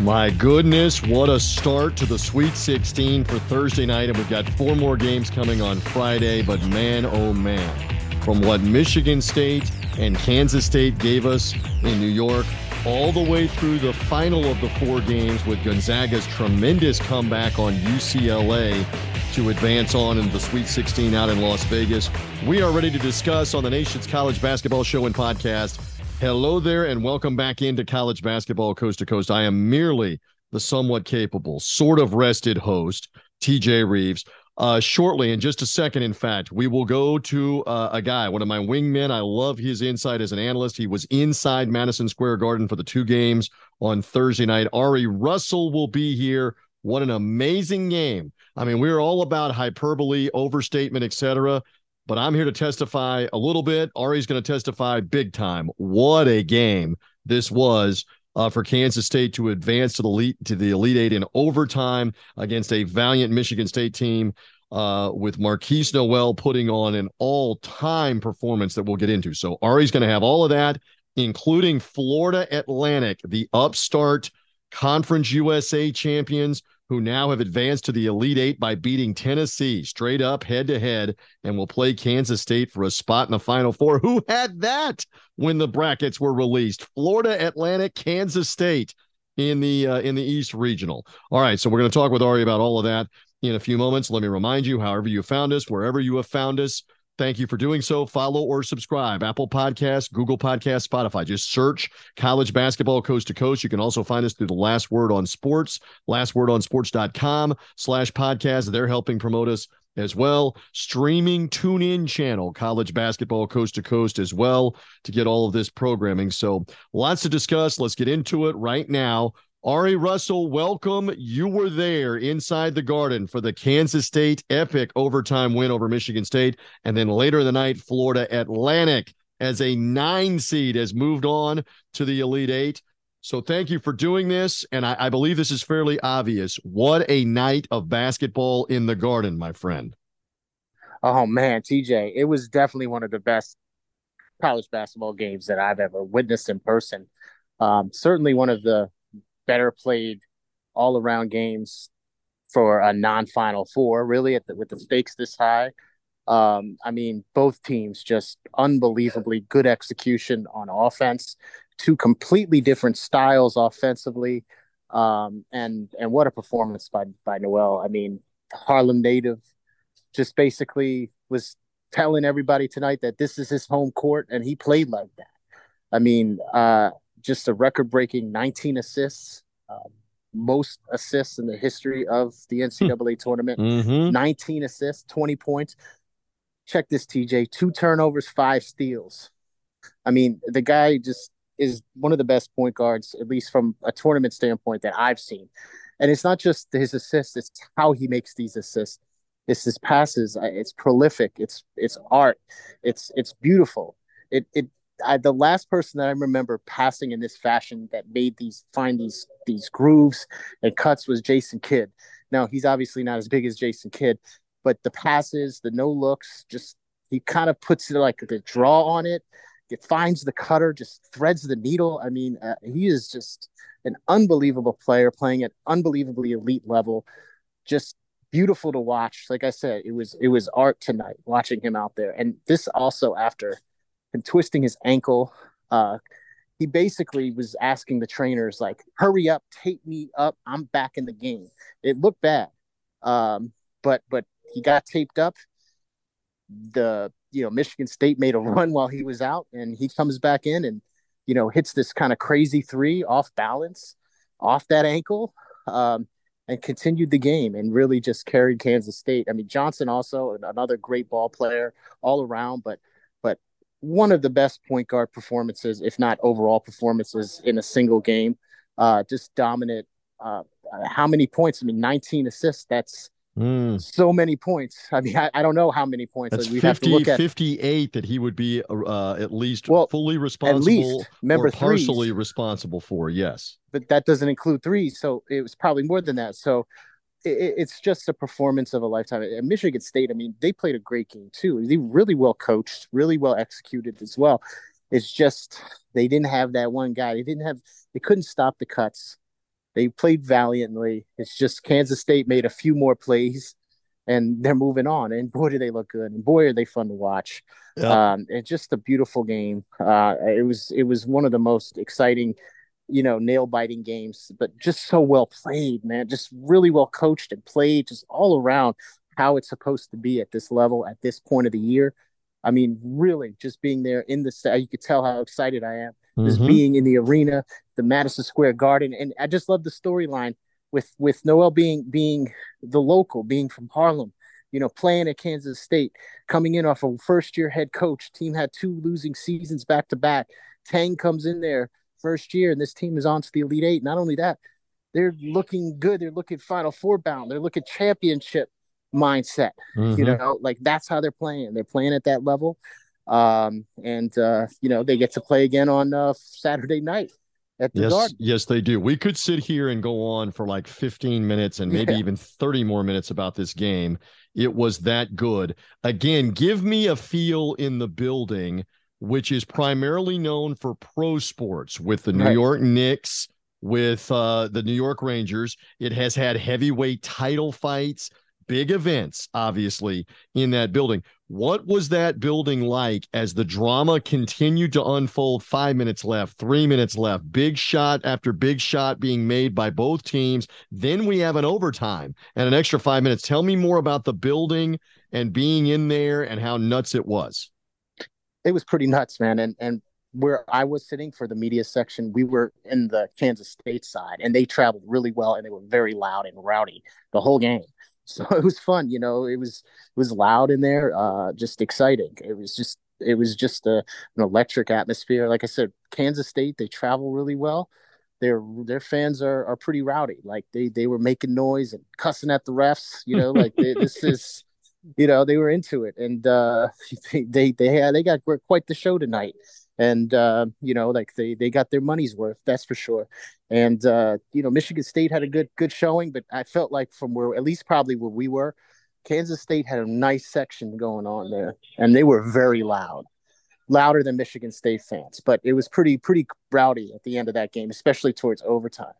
My goodness, what a start to the Sweet 16 for Thursday night, and we've got four more games coming on Friday, but man, oh man, from what Michigan State and Kansas State gave us in New York all the way through the final of the four games with Gonzaga's tremendous comeback on UCLA to advance on in the Sweet 16 out in Las Vegas, we are ready to discuss on the nation's college basketball show and podcast. Hello there, and welcome back into College Basketball Coast to Coast. I am merely the somewhat capable, sort of rested host, T.J. Rives. Shortly, in just a second, in fact, we will go to a guy, one of my wingmen. I love his insight as an analyst. He was inside Madison Square Garden for the two games on Thursday night. Ari Russell will be here. What an amazing game. I mean, we're all about hyperbole, overstatement, etc., but I'm here to testify a little bit. Ari's going to testify big time. What a game this was for Kansas State to advance to the Elite Eight in overtime against a valiant Michigan State team with Markquis Nowell putting on an all-time performance that we'll get into. So Ari's going to have all of that, including Florida Atlantic, the upstart Conference USA champions, who now have advanced to the Elite Eight by beating Tennessee straight up head-to-head and will play Kansas State for a spot in the Final Four. Who had that when the brackets were released? Florida Atlantic, Kansas State in the East Regional. All right, so we're going to talk with Ari about all of that in a few moments. Let me remind you, however you found us, wherever you have found us, thank you for doing so. Follow or subscribe. Apple Podcasts, Google Podcasts, Spotify. Just search College Basketball Coast to Coast. You can also find us through the Last Word on Sports, lastwordonsports.com/podcast. They're helping promote us as well. Streaming TuneIn channel, College Basketball Coast to Coast as well, to get all of this programming. So lots to discuss. Let's get into it right now. Ari Russell, welcome. You were there inside the Garden for the Kansas State epic overtime win over Michigan State. And then later in the night, Florida Atlantic as a 9 seed has moved on to the Elite Eight. So thank you for doing this. And I believe this is fairly obvious. What a night of basketball in the Garden, my friend. Oh, man, TJ, it was definitely one of the best college basketball games that I've ever witnessed in person. Certainly one of the better played all-around games for a non-Final Four, really, with the stakes this high. I mean, both teams just unbelievably good execution on offense, two completely different styles offensively, and what a performance by Nowell. I mean, Harlem native just basically was telling everybody tonight that this is his home court, and he played like that. I mean, just a record-breaking 19 assists, most assists in the history of the NCAA tournament. Mm-hmm. 19 assists, 20 points. Check this, TJ. 2 turnovers, 5 steals. I mean, the guy just is one of the best point guards, at least from a tournament standpoint, that I've seen. And it's not just his assists. It's how he makes these assists. It's his passes. It's prolific. It's art. It's beautiful. The last person that I remember passing in this fashion that made these grooves and cuts was Jason Kidd. Now, he's obviously not as big as Jason Kidd, but the passes, the no looks, just he kind of puts it like the draw on it. It finds the cutter, just threads the needle. I mean, he is just an unbelievable player playing at unbelievably elite level. Just beautiful to watch. Like I said, it was art tonight watching him out there. And this also after and twisting his ankle, he basically was asking the trainers, like, hurry up, tape me up, I'm back in the game. It looked bad, but he got taped up. Michigan State made a run while he was out, and he comes back in and, you know, hits this kind of crazy three off balance, off that ankle, and continued the game and really just carried Kansas State. I mean, Johnson also another great ball player all around, but one of the best point guard performances, if not overall performances in a single game, just dominant. How many points? I mean, 19 assists. That's so many points. I mean, I don't know how many points. That's 58 that he would be at least fully responsible, at least, or partially responsible for. Yes. But that doesn't include threes. So it was probably more than that. So it's just a performance of a lifetime. And Michigan State, I mean, they played a great game too. They really well coached, really well executed as well. It's just they didn't have that one guy. They couldn't stop the cuts. They played valiantly. It's just Kansas State made a few more plays, and they're moving on. And boy, do they look good! And boy, are they fun to watch! Yeah. It's just a beautiful game. It was one of the most exciting, nail biting games, but just so well played, man. Just really well coached and played, just all around how it's supposed to be at this level at this point of the year. I mean, really, just being there in the, you could tell how excited I am. Mm-hmm. Just being in the arena, the Madison Square Garden, and I just love the storyline with Noel being the local, being from Harlem, playing at Kansas State, coming in off a first-year head coach. Team had 2 losing seasons back to back. Tang comes in there first year, and this team is on to the Elite 8. Not only that, they're looking good. They're looking Final Four bound. They're looking championship mindset. Mm-hmm. That's how they're playing. They're playing at that level. They get to play again on Saturday night at the Garden. Yes, they do. We could sit here and go on for 15 minutes and maybe even 30 more minutes about this game. It was that good. Again, give me a feel in the building, which is primarily known for pro sports with the New York Knicks, with the New York Rangers. It has had heavyweight title fights. Big events, obviously, in that building. What was that building like as the drama continued to unfold? 5 minutes left, 3 minutes left, big shot after big shot being made by both teams. Then we have an overtime and an extra 5 minutes. Tell me more about the building and being in there and how nuts it was. It was pretty nuts, man. And where I was sitting for the media section, we were in the Kansas State side, and they traveled really well, and they were very loud and rowdy the whole game. So it was fun, it was loud in there, just exciting. It was just an electric atmosphere. Like I said, Kansas State, they travel really well. Their fans are pretty rowdy. Like they were making noise and cussing at the refs, they were into it. And they got quite the show tonight. And, they got their money's worth, that's for sure. And, Michigan State had a good showing, but I felt like from where we were, Kansas State had a nice section going on there. And they were very loud, louder than Michigan State fans. But it was pretty rowdy at the end of that game, especially towards overtime.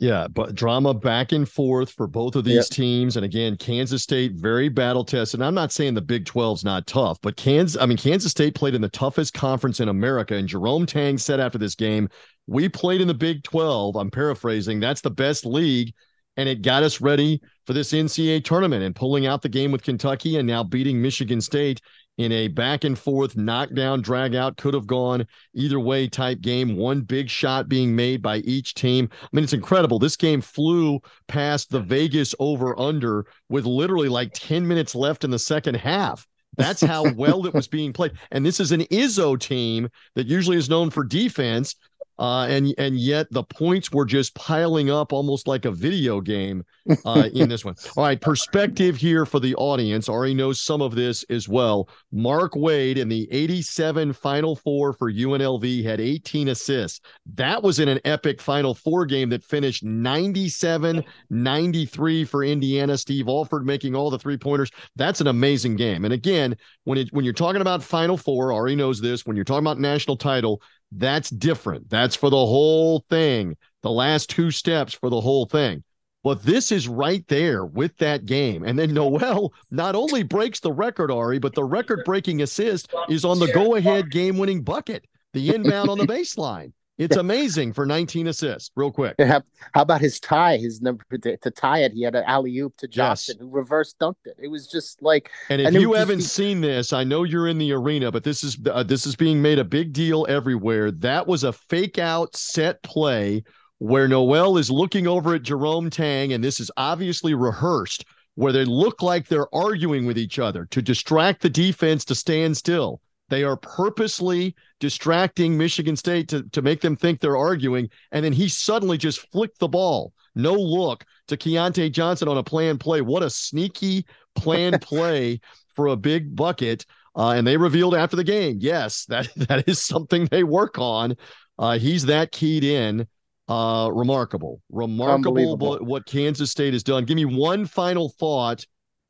Yeah, but drama back and forth for both of these teams. And again, Kansas State, very battle tested. And I'm not saying the Big 12's not tough, but Kansas State played in the toughest conference in America. And Jerome Tang said after this game, we played in the Big 12. I'm paraphrasing. That's the best league. And it got us ready for this NCAA tournament and pulling out the game with Kentucky and now beating Michigan State in a back and forth, knockdown, drag out, could have gone either way type game. One big shot being made by each team. I mean, it's incredible. This game flew past the Vegas over under with literally 10 minutes left in the second half. That's how well it was being played. And this is an ISO team that usually is known for defense. And yet the points were just piling up almost like a video game in this one. All right, perspective here for the audience. Ari knows some of this as well. Mark Wade in the 87 Final Four for UNLV had 18 assists. That was in an epic Final Four game that finished 97-93 for Indiana. Steve Alford making all the three-pointers. That's an amazing game. And again, when you're talking about Final Four, Ari knows this, when you're talking about national title, that's different. That's for the whole thing. The last 2 steps for the whole thing. But this is right there with that game. And then Noel not only breaks the record, Ari, but the record-breaking assist is on the go-ahead game-winning bucket, the inbound on the baseline. It's amazing for 19 assists. Real quick. How about his tie? His number to tie it. He had an alley-oop to Johnson, who reverse dunked it. It was just like. And if you haven't seen this, I know you're in the arena, but this is being made a big deal everywhere. That was a fake-out set play where Noel is looking over at Jerome Tang, and this is obviously rehearsed, where they look like they're arguing with each other to distract the defense to stand still. They are purposely distracting Michigan State to make them think they're arguing. And then he suddenly just flicked the ball. No look to Keontae Johnson on a planned play. What a sneaky planned play for a big bucket. And they revealed after the game, yes, that is something they work on. He's that keyed in. Remarkable. What Kansas State has done. Give me one final thought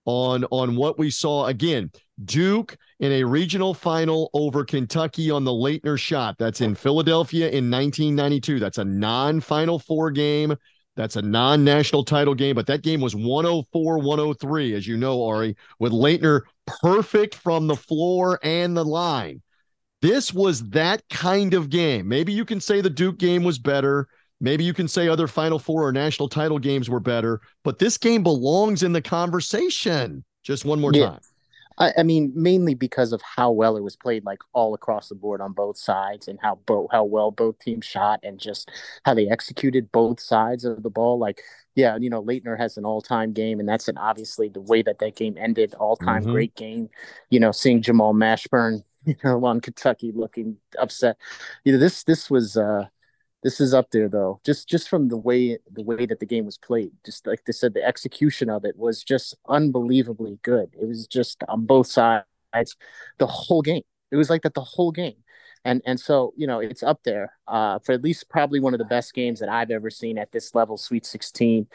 on what we saw again. Duke in a regional final over Kentucky on the Leitner shot. That's in Philadelphia in 1992. That's a non-Final Four game. That's a non-national title game, but that game was 104-103, as you know, Ari, with Leitner perfect from the floor and the line. This was that kind of game. Maybe you can say the Duke game was better. Maybe you can say other Final Four or national title games were better, but this game belongs in the conversation. Just one more time. I mean, mainly because of how well it was played, like all across the board on both sides, and how well both teams shot, and just how they executed both sides of the ball. Like, yeah, you know, Leitner has an all-time game, and that's obviously the way that game ended, all-time great game. You know, seeing Jamal Mashburn, you know, on Kentucky looking upset. You know, this is up there though, just from the way that the game was played. Just like they said, the execution of it was just unbelievably good. It was just on both sides the whole game. It was like that the whole game. And so, you know, it's up there for at least probably one of the best games that I've ever seen at this level, Sweet 16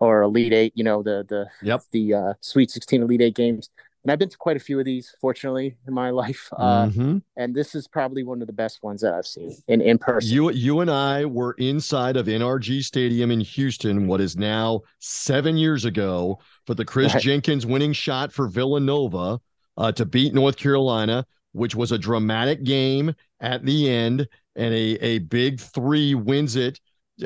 or Elite 8, you know, the Sweet 16 Elite 8 games. And I've been to quite a few of these, fortunately, in my life. And this is probably one of the best ones that I've seen in person. You and I were inside of NRG Stadium in Houston, what is now 7 years ago, for the Chris Jenkins winning shot for Villanova to beat North Carolina, which was a dramatic game at the end, and a big three wins it.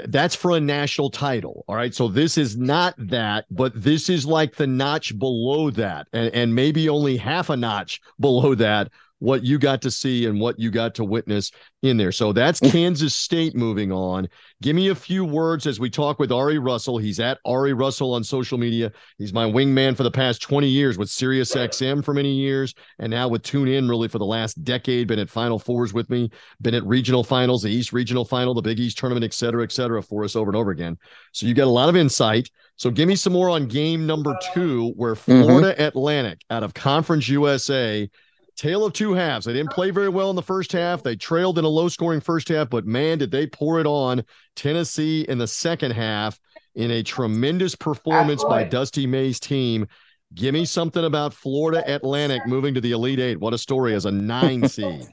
That's for a national title. All right. So this is not that, but this is like the notch below that, and maybe only half a notch below that, what you got to see and what you got to witness in there. So that's Kansas State moving on. Give me a few words as we talk with Ari Russell. He's at Ari Russell on social media. He's my wingman for the past 20 years with SiriusXM for many years, and now with TuneIn really for the last decade. Been at Final Fours with me, been at regional finals, the East Regional Final, the Big East Tournament, et cetera, for us over and over again. So you got a lot of insight. So give me some more on game number 2, where Florida Atlantic out of Conference USA, tale of two halves. They didn't play very well in the first half. They trailed in a low-scoring first half, but, man, did they pour it on Tennessee in the second half in a tremendous performance by Dusty May's team. Give me something about Florida Atlantic moving to the Elite Eight. What a story as a 9 seed.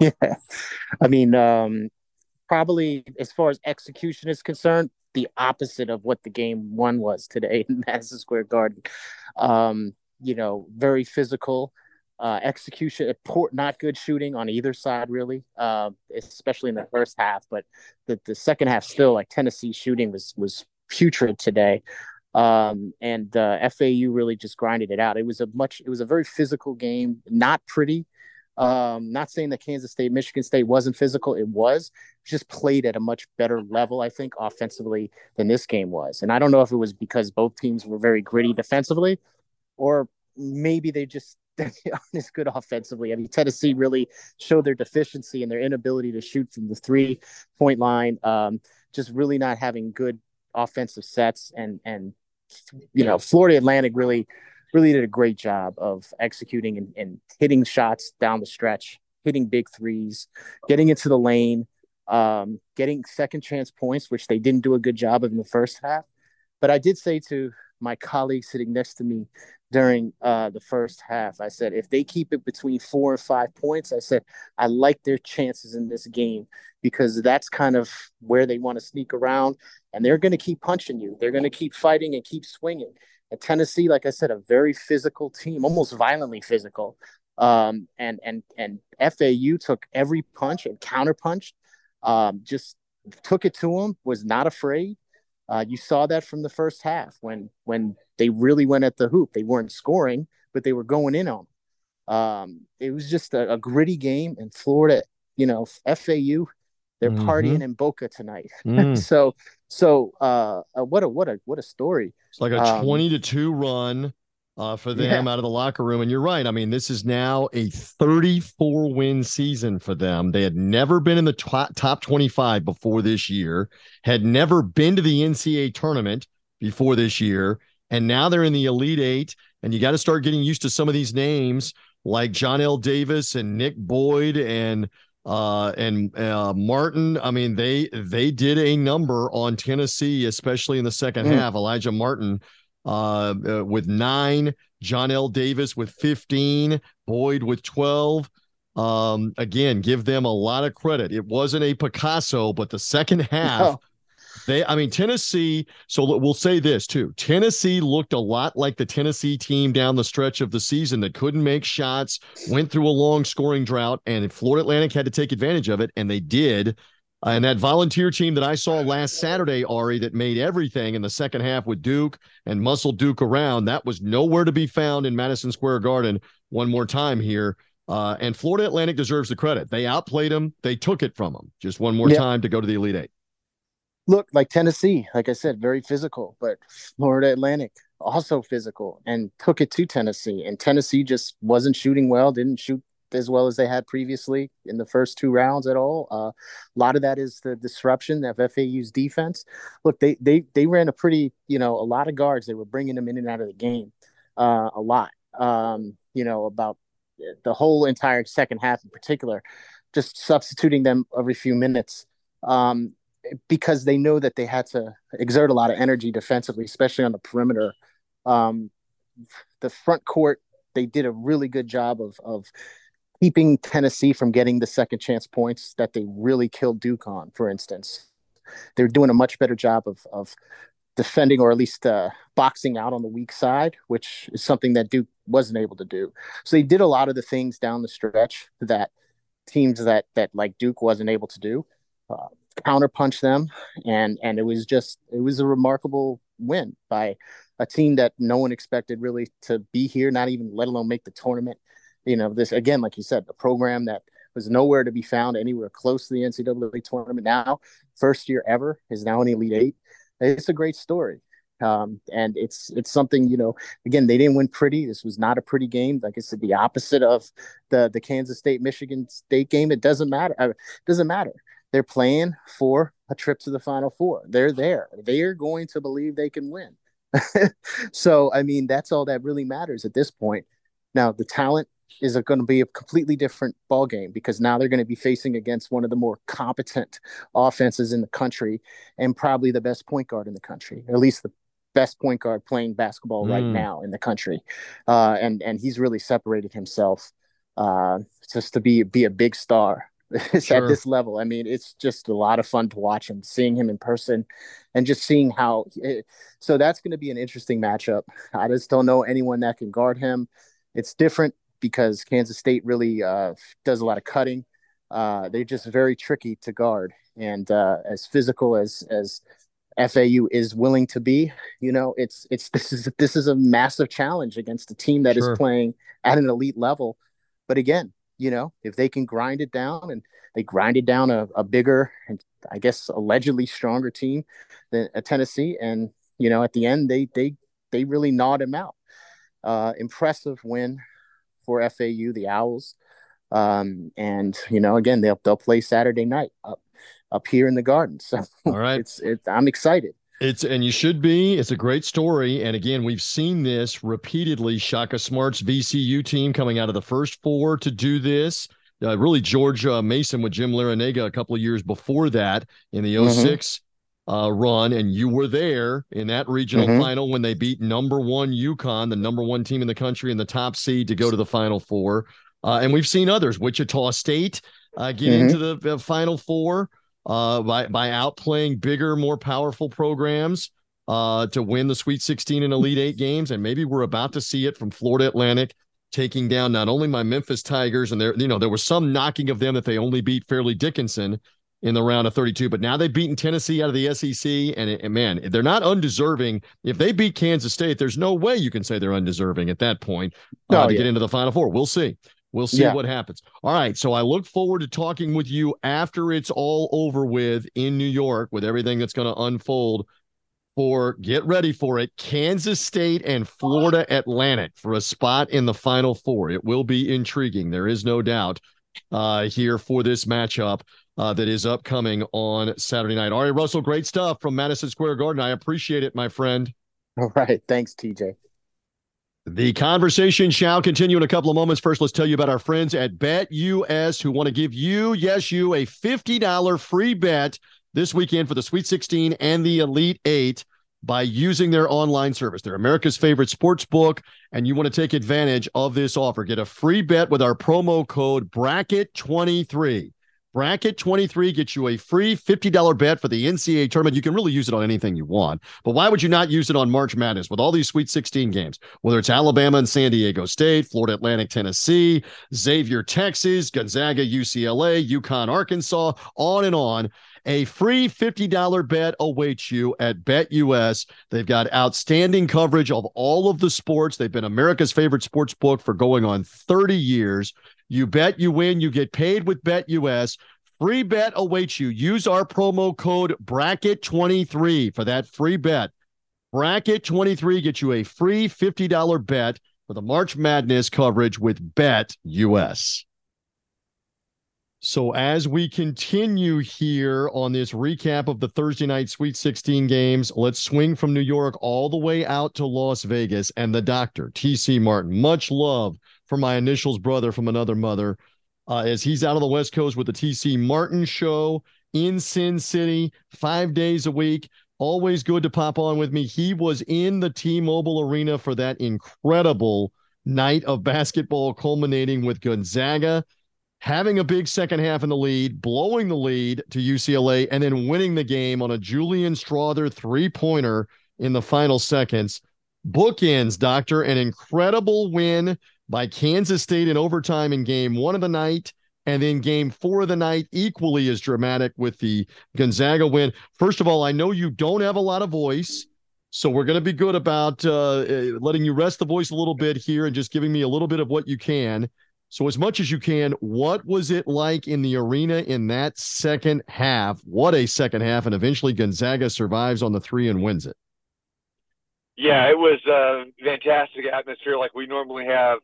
Yeah. I mean, probably as far as execution is concerned, the opposite of what the game one was today in Madison Square Garden. You know, very physical. Execution, not good shooting on either side, really, especially in the first half. But the second half still, like, Tennessee shooting was putrid today. And FAU really just grinded it out. It was a very physical game, not pretty. Not saying that Kansas State, Michigan State wasn't physical. It was just played at a much better level, I think, offensively than this game was. And I don't know if it was because both teams were very gritty defensively, or maybe they just is good offensively. I mean, Tennessee really showed their deficiency and their inability to shoot from the 3-point line. Just really not having good offensive sets, and you know, Florida Atlantic really did a great job of executing and hitting shots down the stretch, hitting big threes, getting into the lane, getting second chance points, which they didn't do a good job of in the first half. But I did say to my colleague sitting next to me during the first half, I said, if they keep it between 4 and 5 points, I said, I like their chances in this game, because that's kind of where they want to sneak around, and they're going to keep punching you. They're going to keep fighting and keep swinging. And Tennessee, like I said, a very physical team, almost violently physical. And FAU took every punch and counterpunched, just took it to them, was not afraid. You saw that from the first half when they really went at the hoop. They weren't scoring, but they were going in on them. It was just a gritty game. In Florida, you know, FAU, they're partying in Boca tonight. So what a story. It's like a 20-2 run for them out of the locker room. And you're right. I mean, this is now a 34-win season for them. They had never been in the top 25 before this year, had never been to the NCAA tournament before this year, and now they're in the Elite Eight, and you got to start getting used to some of these names like Johnell Davis and Nick Boyd and Martin. I mean, they did a number on Tennessee, especially in the second half. Elijah Martin with 9, Johnell Davis with 15, Boyd with 12. Again, give them a lot of credit. It wasn't a Picasso, but the second half, Tennessee. So we'll say this too. Tennessee looked a lot like the Tennessee team down the stretch of the season that couldn't make shots, went through a long scoring drought, and Florida Atlantic had to take advantage of it. And they did. And that Volunteer team that I saw last Saturday, Ari, that made everything in the second half with Duke and muscled Duke around, that was nowhere to be found in Madison Square Garden one more time here. And Florida Atlantic deserves the credit. They outplayed them. They took it from them. Just one more time to go to the Elite Eight. Look, like Tennessee, like I said, very physical, but Florida Atlantic also physical and took it to Tennessee. And Tennessee just wasn't shooting well, didn't shoot as well as they had previously in the first two rounds at all. A lot of that is the disruption of FAU's defense. Look, they ran a pretty, a lot of guards. They were bringing them in and out of the game a lot, about the whole entire second half in particular, just substituting them every few minutes because they know that they had to exert a lot of energy defensively, especially on the perimeter. The front court, they did a really good job of keeping Tennessee from getting the second chance points that they really killed Duke on, for instance. They're doing a much better job of defending or at least boxing out on the weak side, which is something that Duke wasn't able to do. So they did a lot of the things down the stretch that teams that like Duke wasn't able to do, counterpunch them. And it was a remarkable win by a team that no one expected really to be here, not even let alone make the tournament. This, again, like you said, the program that was nowhere to be found anywhere close to the NCAA tournament now, first year ever, is now in Elite Eight. It's a great story. And it's something, again, they didn't win pretty. This was not a pretty game. Like I said, the opposite of the Kansas State, Michigan State game. It doesn't matter. It doesn't matter. They're playing for a trip to the Final Four. They're there. They're going to believe they can win. So, that's all that really matters at this point. Now, the talent is going to be a completely different ball game because now they're going to be facing against one of the more competent offenses in the country and probably the best point guard in the country, or at least the best point guard playing basketball right now in the country. And he's really separated himself just to be a big star at this level. It's just a lot of fun to watch him, seeing him in person and just seeing how. So that's going to be an interesting matchup. I just don't know anyone that can guard him. It's different because Kansas State really does a lot of cutting. They're just very tricky to guard. And as physical as FAU is willing to be, this is a massive challenge against a team that is playing at an elite level. But again, if they can grind it down, and they grinded down a bigger and I guess allegedly stronger team than Tennessee. And, at the end, they really gnawed him out. Impressive win for FAU, the Owls, and again they'll play Saturday night up here in the Garden. So all right, I'm excited. And you should be. It's a great story, and again we've seen this repeatedly. Shaka Smart's VCU team coming out of the first four to do this. Really, George Mason with Jim Larinaga a couple of years before that in the 06 run, and you were there in that regional final when they beat number one UConn, the number one team in the country and the top seed to go to the Final Four. And we've seen others, Wichita State get into the Final Four by outplaying bigger, more powerful programs to win the Sweet 16 and Elite Eight games. And maybe we're about to see it from Florida Atlantic, taking down not only my Memphis Tigers, and there was some knocking of them that they only beat Fairleigh Dickinson in the round of 32, but now they've beaten Tennessee out of the SEC, and man, they're not undeserving. If they beat Kansas State, there's no way you can say they're undeserving at that point to get into the Final Four. We'll see. We'll see what happens. All right, so I look forward to talking with you after it's all over with in New York with everything that's going to unfold for, get ready for it, Kansas State and Florida Atlantic for a spot in the Final Four. It will be intriguing. There is no doubt here for this matchup. That is upcoming on Saturday night. Ari Russell, great stuff from Madison Square Garden. I appreciate it, my friend. All right. Thanks, TJ. The conversation shall continue in a couple of moments. First, let's tell you about our friends at BetUS who want to give you, yes, you, a $50 free bet this weekend for the Sweet 16 and the Elite Eight. by using their online service. They're America's favorite sports book, and you want to take advantage of this offer. Get a free bet with our promo code BRACKET23. Bracket23 gets you a free $50 bet for the NCAA tournament. You can really use it on anything you want, but why would you not use it on March Madness with all these Sweet 16 games, whether it's Alabama and San Diego State, Florida Atlantic, Tennessee, Xavier, Texas, Gonzaga, UCLA, UConn, Arkansas, on and on. A free $50 bet awaits you at BetUS. They've got outstanding coverage of all of the sports. They've been America's favorite sports book for going on 30 years. You bet, you win, you get paid with BetUS. Free bet awaits you. Use our promo code BRACKET23 for that free bet. BRACKET23 gets you a free $50 bet for the March Madness coverage with BetUS. So as we continue here on this recap of the Thursday night Sweet 16 games, let's swing from New York all the way out to Las Vegas and the doctor, T.C. Martin. Much love for my initials brother from another mother, as he's out on the West Coast with the T.C. Martin Show in Sin City 5 days a week. Always good to pop on with me. He was in the T-Mobile Arena for that incredible night of basketball, culminating with Gonzaga having a big second half in the lead, blowing the lead to UCLA, and then winning the game on a Julian Strawther three-pointer in the final seconds. Bookends, Doctor, an incredible win by Kansas State in overtime in game one of the night, and then game four of the night, equally as dramatic with the Gonzaga win. First of all, I know you don't have a lot of voice, so we're going to be good about letting you rest the voice a little bit here and just giving me a little bit of what you can. So as much as you can, what was it like in the arena in that second half? What a second half, and eventually Gonzaga survives on the three and wins it. Yeah, it was a fantastic atmosphere like we normally have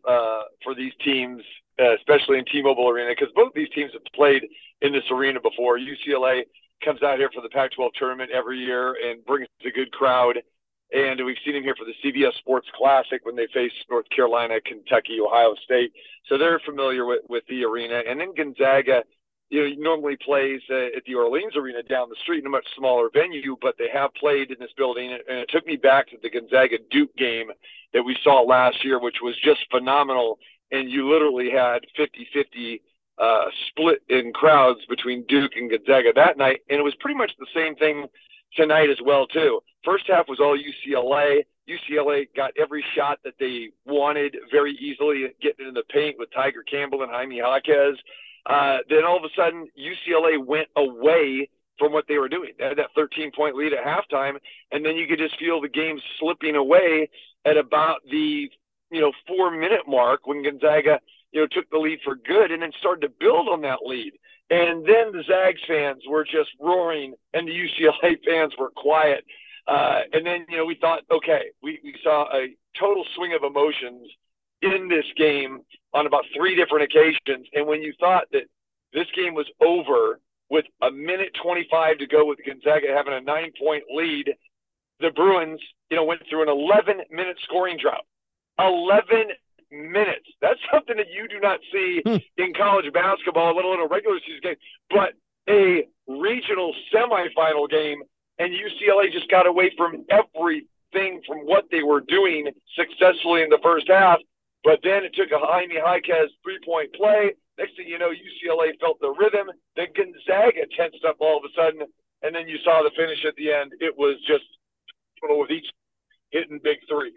for these teams, especially in T-Mobile Arena, because both these teams have played in this arena before. UCLA comes out here for the Pac-12 tournament every year and brings a good crowd. And we've seen him here for the CBS Sports Classic when they faced North Carolina, Kentucky, Ohio State. So they're familiar with the arena. And then Gonzaga, he normally plays at the Orleans Arena down the street in a much smaller venue, but they have played in this building. And it took me back to the Gonzaga-Duke game that we saw last year, which was just phenomenal. And you literally had 50-50 split in crowds between Duke and Gonzaga that night. And it was pretty much the same thing tonight as well, too. First half was all UCLA. UCLA got every shot that they wanted very easily, getting in the paint with Tyger Campbell and Jaime Jaquez. Then all of a sudden, UCLA went away from what they were doing. They had that 13-point lead at halftime, and then you could just feel the game slipping away at about the 4-minute mark when Gonzaga took the lead for good and then started to build on that lead. And then the Zags fans were just roaring, and the UCLA fans were quiet. And then, we thought, okay, we saw a total swing of emotions in this game on about three different occasions. And when you thought that this game was over with a minute 25 to go with Gonzaga having a 9-point lead, the Bruins, went through an 11-minute scoring drought. 11 minutes. That's something that you do not see in college basketball, let alone a regular season game, but a regional semifinal game. And UCLA just got away from everything from what they were doing successfully in the first half. But then it took a Jaime Jaquez 3-point play. Next thing you know, UCLA felt the rhythm. Then Gonzaga tensed up all of a sudden. And then you saw the finish at the end. It was just with each hitting big threes.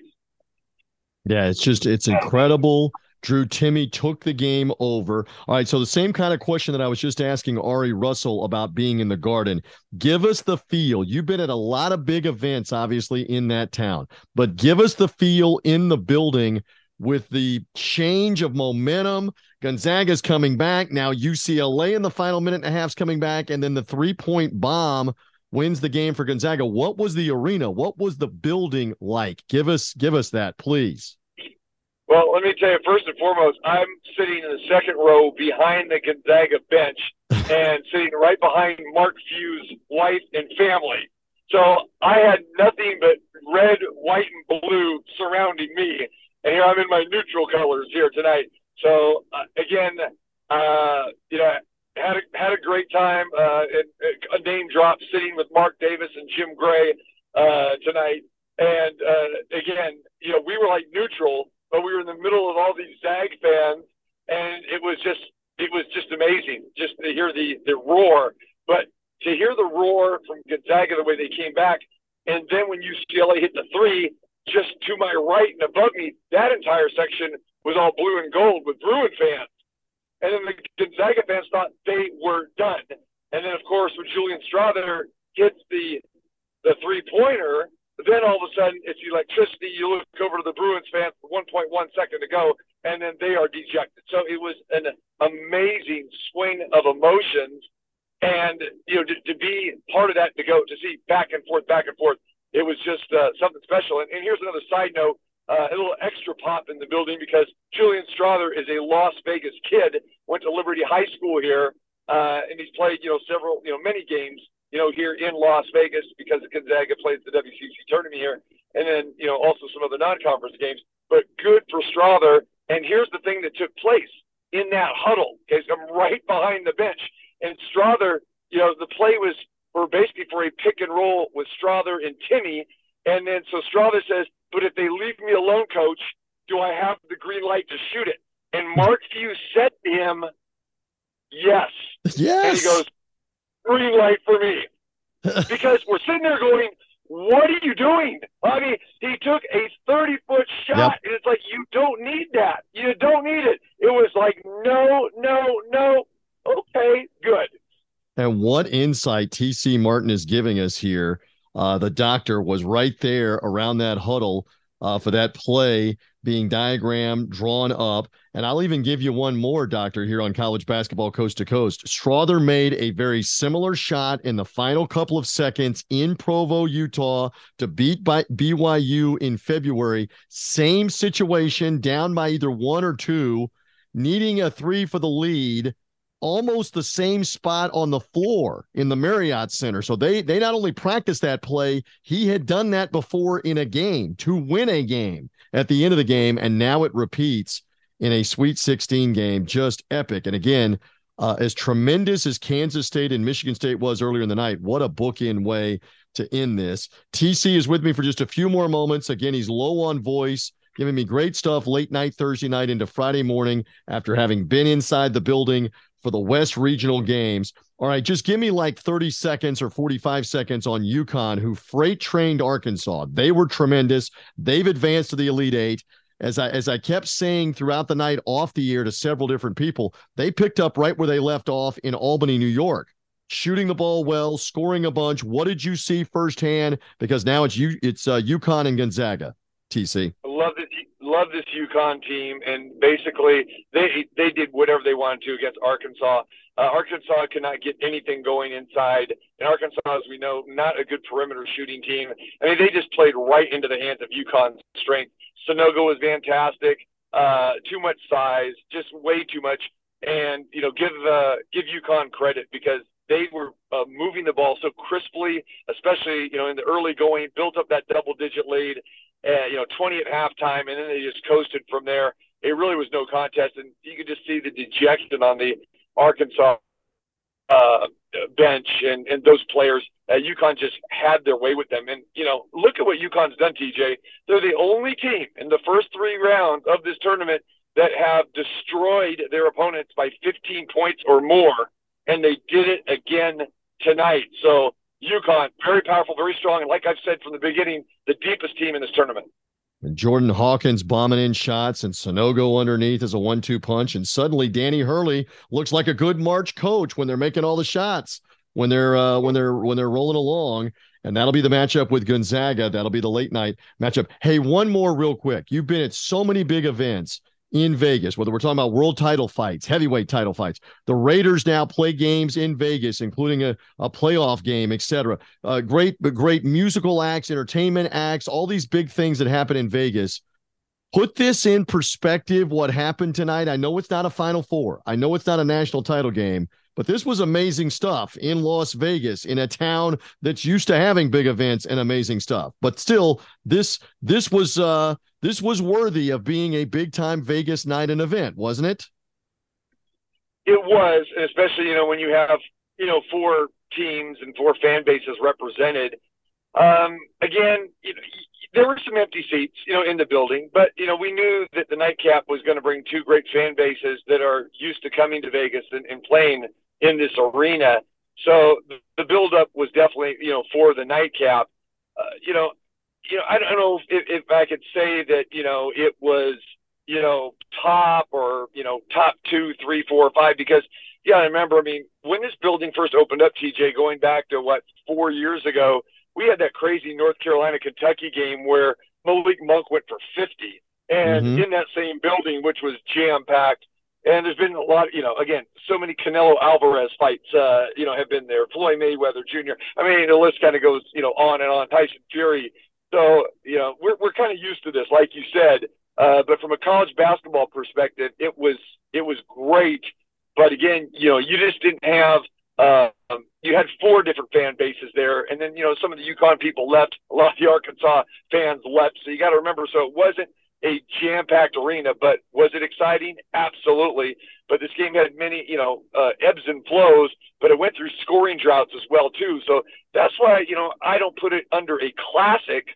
Yeah, it's incredible. Drew Timme took the game over. All right, so the same kind of question that I was just asking Ari Russell about being in the Garden. Give us the feel. You've been at a lot of big events, obviously, in that town. But give us the feel in the building with the change of momentum. Gonzaga's coming back. Now UCLA in the final minute and a half is coming back. And then the three-point bomb wins the game for Gonzaga. What was the arena? What was the building like? Give us that, please. Well, let me tell you, first and foremost, I'm sitting in the second row behind the Gonzaga bench and sitting right behind Markquis' wife and family. So I had nothing but red, white, and blue surrounding me. And here I'm in my neutral colors here tonight. So, had a great time, a name drop sitting with Mark Davis and Jim Gray tonight. And again, you know, we were like neutral, but we were in the middle of all these Zag fans, and it was just amazing just to hear the roar. But to hear the roar from Gonzaga, the way they came back, and then when UCLA hit the three, just to my right and above me, that entire section was all blue and gold with Bruin fans. And then the Gonzaga fans thought they were done. And then, of course, when Julian Strawther hits the three-pointer, then all of a sudden it's electricity. You look over to the Bruins fans with 1.1 second to go, and then they are dejected. So it was an amazing swing of emotions. And, you know, to be part of that, to see back and forth, it was just something special. And here's another side note, a little extra pop in the building because Julian Strawther is a Las Vegas kid, went to Liberty High School here, and he's played, many games, here in Las Vegas because Gonzaga plays the WCC tournament here, and then, also some other non-conference games. But good for Strawther. And here's the thing that took place in that huddle. Okay, so I'm right behind the bench. And Strawther, the play was for a pick and roll with Strawther and Timme. And then so Strawther says, but if they leave me alone, coach, do I have the green light to shoot it? And Markquis said to him, yes. Yes. And he goes, green light for me. Because we're sitting there going, what are you doing? I mean, he took a 30-foot shot, and it's like, you don't need that. You don't need it. It was like, no. Okay, good. And what insight T.C. Martin is giving us here. The doctor was right there around that huddle for that play being diagrammed, drawn up. And I'll even give you one more, Doctor, here on College Basketball Coast to Coast. Strawther made a very similar shot in the final couple of seconds in Provo, Utah, to beat by BYU in February. Same situation, down by either one or two, needing a three for the lead. Almost the same spot on the floor in the Marriott Center. So they not only practiced that play, he had done that before in a game to win a game at the end of the game, and now it repeats in a Sweet 16 game. Just epic. And again, as tremendous as Kansas State and Michigan State was earlier in the night, what a bookend way to end this. TC is with me for just a few more moments. Again, he's low on voice, giving me great stuff late night Thursday night into Friday morning after having been inside the building for the West Regional games. All right, just give me like 30 seconds or 45 seconds on UConn, who freight trained Arkansas. They were tremendous. They've advanced to the Elite Eight. As I kept saying throughout the night off the air to several different people, they picked up right where they left off in Albany, New York, shooting the ball well, scoring a bunch. What did you see firsthand? Because now it's UConn and Gonzaga, TC. I love it. Love this UConn team, and basically they did whatever they wanted to against Arkansas. Arkansas could not get anything going inside, and Arkansas, as we know, not a good perimeter shooting team. I mean, they just played right into the hands of UConn's strength. Sanogo was fantastic. Too much size, just way too much. And give UConn credit because they were moving the ball so crisply, especially in the early going, built up that double-digit lead. 20 at halftime, and then they just coasted from there. It really was no contest, and you could just see the dejection on the Arkansas bench and those players. UConn just had their way with them. And, look at what UConn's done, TJ. They're the only team in the first three rounds of this tournament that have destroyed their opponents by 15 points or more, and they did it again tonight. So, UConn, very powerful, very strong, and like I've said from the beginning, the deepest team in this tournament. And Jordan Hawkins bombing in shots, and Sanogo underneath as a 1-2 punch, and suddenly Danny Hurley looks like a good March coach when they're making all the shots, when they're rolling along, and that'll be the matchup with Gonzaga. That'll be the late night matchup. Hey, one more real quick. You've been at so many big events in Vegas, whether we're talking about world title fights, heavyweight title fights. The Raiders now play games in Vegas, including a playoff game, etc. Great musical acts, entertainment acts, all these big things that happen in Vegas. Put this in perspective, what happened tonight. I know it's not a Final Four. I know it's not a national title game, but this was amazing stuff in Las Vegas, in a town that's used to having big events and amazing stuff. But still, this was worthy of being a big-time Vegas night and event, wasn't it? It was, and especially, when you have, 4 teams and 4 fan bases represented. Again, you know, there were some empty seats, you know, in the building, but, you know, we knew that the nightcap was going to bring two great fan bases that are used to coming to Vegas and playing in this arena. So the buildup was definitely, you know, for the nightcap. You know, I don't know if I could say that, you know, it was, you know, top or, you know, top 2, 3, 4, 5, because, yeah, I remember, I mean, when this building first opened up, TJ, going back to what, 4 years ago, we had that crazy North Carolina, Kentucky game where Malik Monk went for 50 and in that same building, which was jam packed. And there's been a lot, you know, again, so many Canelo Alvarez fights, you know, have been there. Floyd Mayweather Jr. I mean, the list kind of goes, you know, on and on. Tyson Fury. So, you know, we're kind of used to this, like you said. But from a college basketball perspective, it was great. But again, you know, you just didn't have. You had four different fan bases there, and then, you know, some of the UConn people left, a lot of the Arkansas fans left. So you got to remember, so it wasn't a jam-packed arena, but was it exciting? Absolutely. But this game had many, you know, ebbs and flows, but it went through scoring droughts as well too. So that's why, you know, I don't put it under a classic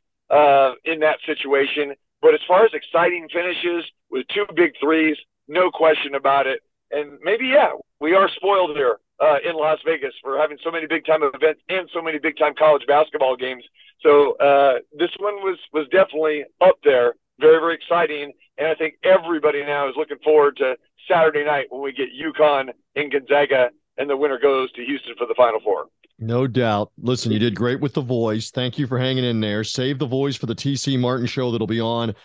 in that situation. But as far as exciting finishes with two big threes, no question about it. And maybe, yeah, we are spoiled there in Las Vegas for having so many big-time events and so many big-time college basketball games. So this one was definitely up there, very, very exciting. And I think everybody now is looking forward to Saturday night when we get UConn and Gonzaga and the winner goes to Houston for the Final Four. No doubt. Listen, you did great with The Voice. Thank you for hanging in there. Save The Voice for the T.C. Martin show that'll be on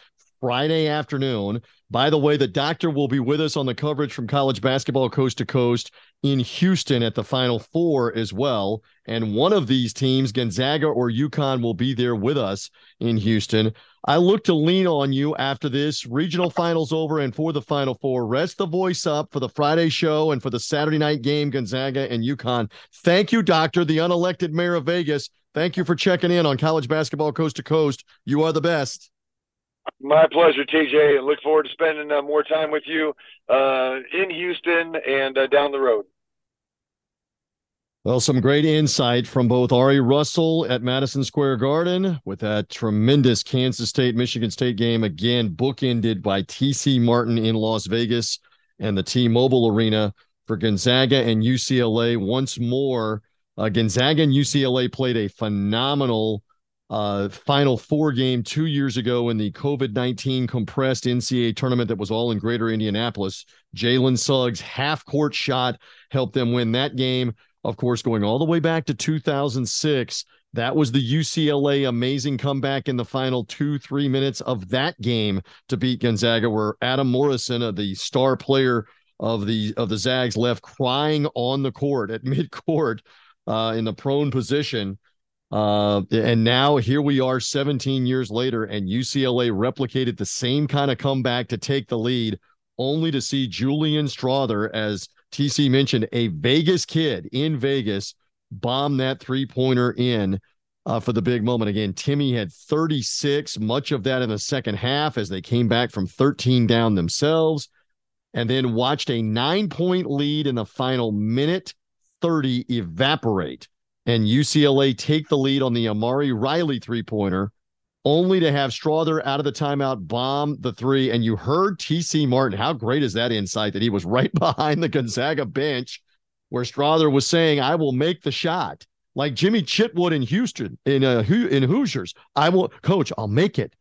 Friday afternoon. By the way, the doctor will be with us on the coverage from College Basketball Coast to Coast in Houston at the Final Four as well. And one of these teams, Gonzaga or UConn, will be there with us in Houston. I look to lean on you after this. Regional finals over and for the Final Four. Rest The Voice up for the Friday show and for the Saturday night game, Gonzaga and UConn. Thank you, Doctor, the unelected mayor of Vegas. Thank you for checking in on College Basketball Coast to Coast. You are the best. My pleasure, TJ. I look forward to spending more time with you in Houston and down the road. Well, some great insight from both Ari Russell at Madison Square Garden with that tremendous Kansas State-Michigan State game, again bookended by T.C. Martin in Las Vegas and the T-Mobile Arena for Gonzaga and UCLA. Once more, Gonzaga and UCLA played a phenomenal Final Four game 2 years ago in the COVID-19 compressed NCAA tournament that was all in Greater Indianapolis. Jalen Suggs' half-court shot helped them win that game. Of course, going all the way back to 2006, that was the UCLA amazing comeback in the final 2-3 minutes of that game to beat Gonzaga, where Adam Morrison, the star player of the Zags, left crying on the court at midcourt in the prone position. And now here we are 17 years later, and UCLA replicated the same kind of comeback to take the lead, only to see Julian Strawther, as TC mentioned, a Vegas kid in Vegas, bomb that three-pointer in for the big moment. Again, Timme had 36, much of that in the second half as they came back from 13 down themselves, and then watched a 9-point lead in the final minute 30 evaporate. And UCLA take the lead on the Amari Riley three-pointer, only to have Strawther out of the timeout bomb the three. And you heard T.C. Martin. How great is that insight that he was right behind the Gonzaga bench where Strawther was saying, I will make the shot. Like Jimmy Chitwood in Houston, in Hoosiers. I will, coach, I'll make it.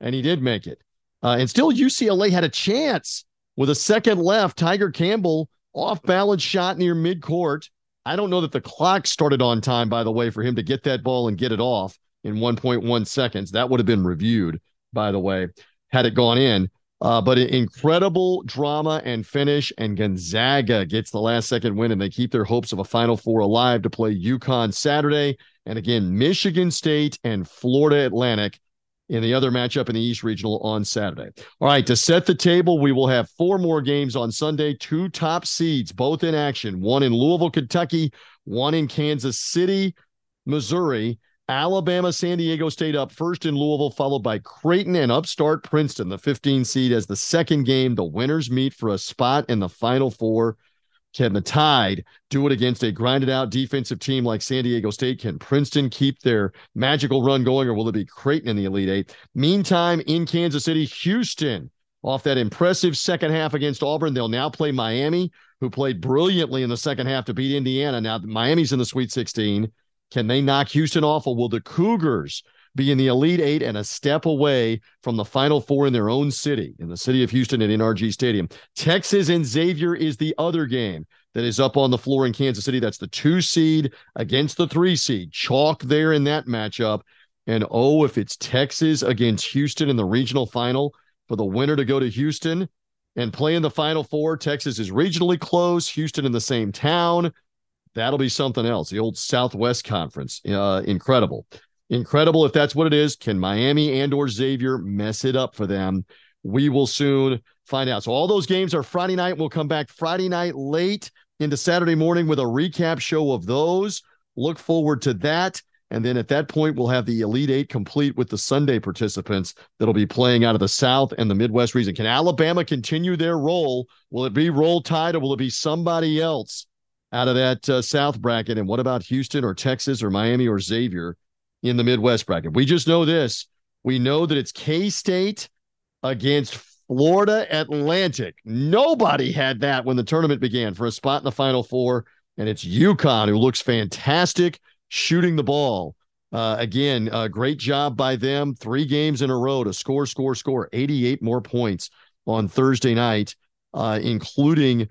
And he did make it. And still UCLA had a chance with a second left. Tyger Campbell off-balance shot near midcourt. I don't know that the clock started on time, by the way, for him to get that ball and get it off in 1.1 seconds. That would have been reviewed, by the way, had it gone in. But an incredible drama and finish, and Gonzaga gets the last-second win, and they keep their hopes of a Final Four alive to play UConn Saturday. And again, Michigan State and Florida Atlantic in the other matchup in the East Regional on Saturday. All right, to set the table, we will have four more games on Sunday. Two top seeds, both in action. One in Louisville, Kentucky. One in Kansas City, Missouri. Alabama, San Diego State up first in Louisville, followed by Creighton and upstart Princeton, the 15 seed, as the second game. The winners meet for a spot in the Final Four. Can the Tide do it against a grinded-out defensive team like San Diego State? Can Princeton keep their magical run going, or will it be Creighton in the Elite Eight? Meantime, in Kansas City, Houston, off that impressive second half against Auburn, they'll now play Miami, who played brilliantly in the second half to beat Indiana. Now, Miami's in the Sweet 16. Can they knock Houston off, or will the Cougars be in the Elite Eight and a step away from the Final Four in their own city, in the city of Houston at NRG Stadium? Texas and Xavier is the other game that is up on the floor in Kansas City. That's the 2 seed against the 3 seed. Chalk there in that matchup. And, oh, if it's Texas against Houston in the regional final, for the winner to go to Houston and play in the Final Four, Texas is regionally close, Houston in the same town. That'll be something else. The old Southwest Conference. Incredible. Incredible if that's what it is. Can Miami and or Xavier mess it up for them? We will soon find out. So all those games are Friday night. We'll come back Friday night late into Saturday morning with a recap show of those. Look forward to that. And then at that point, we'll have the Elite Eight complete with the Sunday participants that'll be playing out of the South and the Midwest region. Can Alabama continue their role? Will it be Roll Tide, or will it be somebody else out of that South bracket? And what about Houston or Texas or Miami or Xavier in the Midwest bracket? We just know this. We know that it's K-State against Florida Atlantic. Nobody had that when the tournament began for a spot in the Final Four, and it's UConn, who looks fantastic shooting the ball. Again, great job by them. 3 games in a row to score. 88 more points on Thursday night, including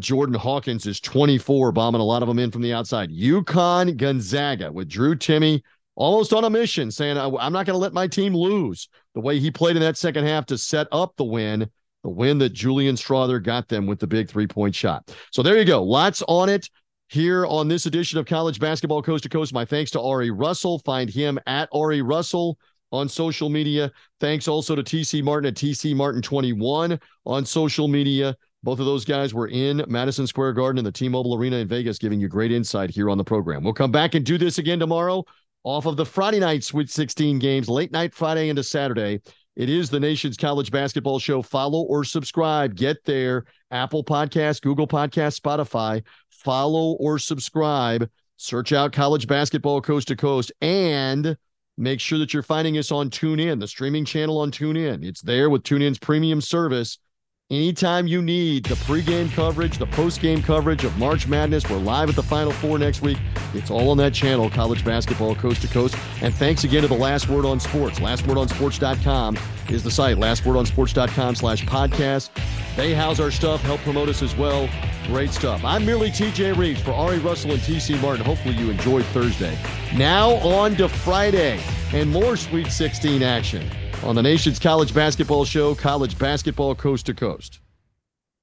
Jordan Hawkins is 24, bombing a lot of them in from the outside. UConn Gonzaga with Drew Timme, almost on a mission, saying, I'm not going to let my team lose, the way he played in that second half to set up the win that Julian Strawther got them with the big three-point shot. So there you go. Lots on it here on this edition of College Basketball Coast to Coast. My thanks to Ari Russell. Find him at Ari Russell on social media. Thanks also to T.C. Martin at T.C. Martin 21 on social media. Both of those guys were in Madison Square Garden and the T-Mobile Arena in Vegas, giving you great insight here on the program. We'll come back and do this again tomorrow. Off of the Friday night Sweet 16 games, late night Friday into Saturday, it is the nation's college basketball show. Follow or subscribe. Get there. Apple Podcasts, Google Podcasts, Spotify. Follow or subscribe. Search out College Basketball Coast to Coast. And make sure that you're finding us on TuneIn, the streaming channel on TuneIn. It's there with TuneIn's premium service. Anytime you need the pregame coverage, the postgame coverage of March Madness, we're live at the Final Four next week. It's all on that channel, College Basketball Coast to Coast. And thanks again to The Last Word on Sports. LastWordOnSports.com is the site. LastWordOnSports.com/podcast. They house our stuff, help promote us as well. Great stuff. I'm merely T.J. Rives for Ari Russell and T.C. Martin. Hopefully you enjoyed Thursday. Now on to Friday and more Sweet 16 action on the nation's college basketball show, College Basketball Coast to Coast.